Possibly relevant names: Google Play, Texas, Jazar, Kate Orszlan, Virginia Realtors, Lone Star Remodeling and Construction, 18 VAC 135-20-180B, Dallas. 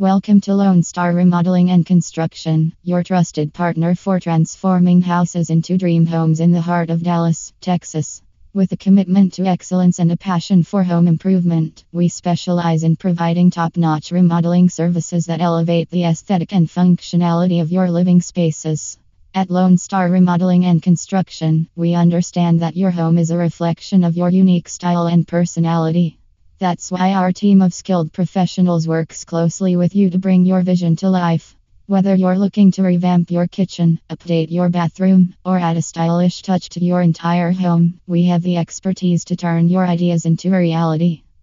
Welcome to Lone Star Remodeling and Construction, your trusted partner for transforming houses into dream homes in the heart of Dallas, Texas. With a commitment to excellence and a passion for home improvement, we specialize in providing top-notch remodeling services that elevate the aesthetic and functionality of your living spaces. At Lone Star Remodeling and Construction, we understand that your home is a reflection of your unique style and personality. That's why our team of skilled professionals works closely with you to bring your vision to life. Whether you're looking to revamp your kitchen, update your bathroom, or add a stylish touch to your entire home, we have the expertise to turn your ideas into reality.